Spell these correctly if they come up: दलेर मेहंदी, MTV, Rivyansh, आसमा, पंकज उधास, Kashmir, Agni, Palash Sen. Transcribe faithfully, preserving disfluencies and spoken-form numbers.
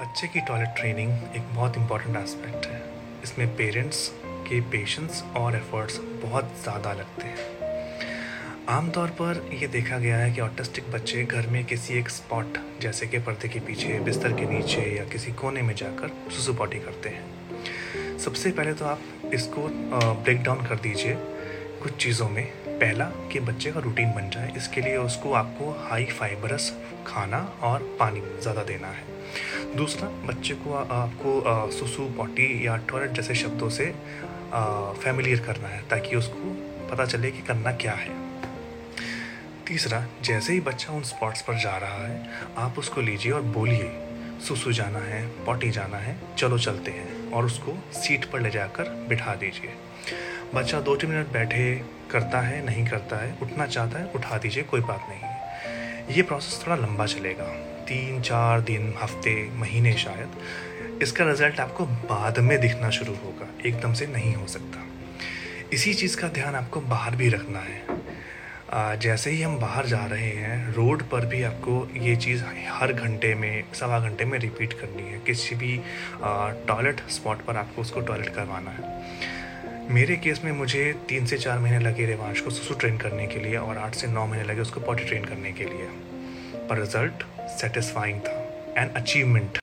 बच्चे की toilet training एक बहुत इंपॉर्टेंट एस्पेक्ट है। इसमें पेरेंट्स के पेशेंस और एफर्ट्स बहुत ज़्यादा लगते हैं। आमतौर पर यह देखा गया है कि ऑटिस्टिक बच्चे घर में किसी एक स्पॉट जैसे कि पर्दे के पीछे, बिस्तर के नीचे या किसी कोने में जाकर सुसु पॉटी करते हैं। सबसे पहले तो आप इसको ब्रेक डाउन कर दीजिए कुछ चीज़ों में। पहला कि बच्चे का रूटीन बन जाए, इसके लिए उसको आपको हाई फाइबरस खाना और पानी ज़्यादा देना है। दूसरा, बच्चे को आपको सुसु पॉटी या टॉयलेट जैसे शब्दों से फैमिलियर करना है ताकि उसको पता चले कि करना क्या है। तीसरा, जैसे ही बच्चा उन स्पॉट्स पर जा रहा है आप उसको लीजिए और बोलिए सुसु जाना है, पॉटी जाना है, चलो चलते हैं, और उसको सीट पर ले जाकर बिठा दीजिए। बच्चा दो तीन मिनट बैठे करता है, नहीं करता है, उठना चाहता है, उठा दीजिए, कोई बात नहीं है। ये प्रोसेस थोड़ा लंबा चलेगा, तीन चार दिन, हफ्ते, महीने शायद। इसका रिजल्ट आपको बाद में दिखना शुरू होगा, एकदम से नहीं हो सकता। इसी चीज़ का ध्यान आपको बाहर भी रखना है। जैसे ही हम बाहर जा रहे हैं रोड पर भी आपको ये चीज़ हर घंटे में, सवा घंटे में रिपीट करनी है। किसी भी टॉयलेट स्पॉट पर आपको उसको टॉयलेट करवाना है। मेरे केस में मुझे तीन से चार महीने लगे रिवांश को सुसु ट्रेन करने के लिए और आठ से नौ महीने लगे उसको पॉटी ट्रेन करने के लिए, पर रिजल्ट सेटिस्फाइंग था, एन अचीवमेंट।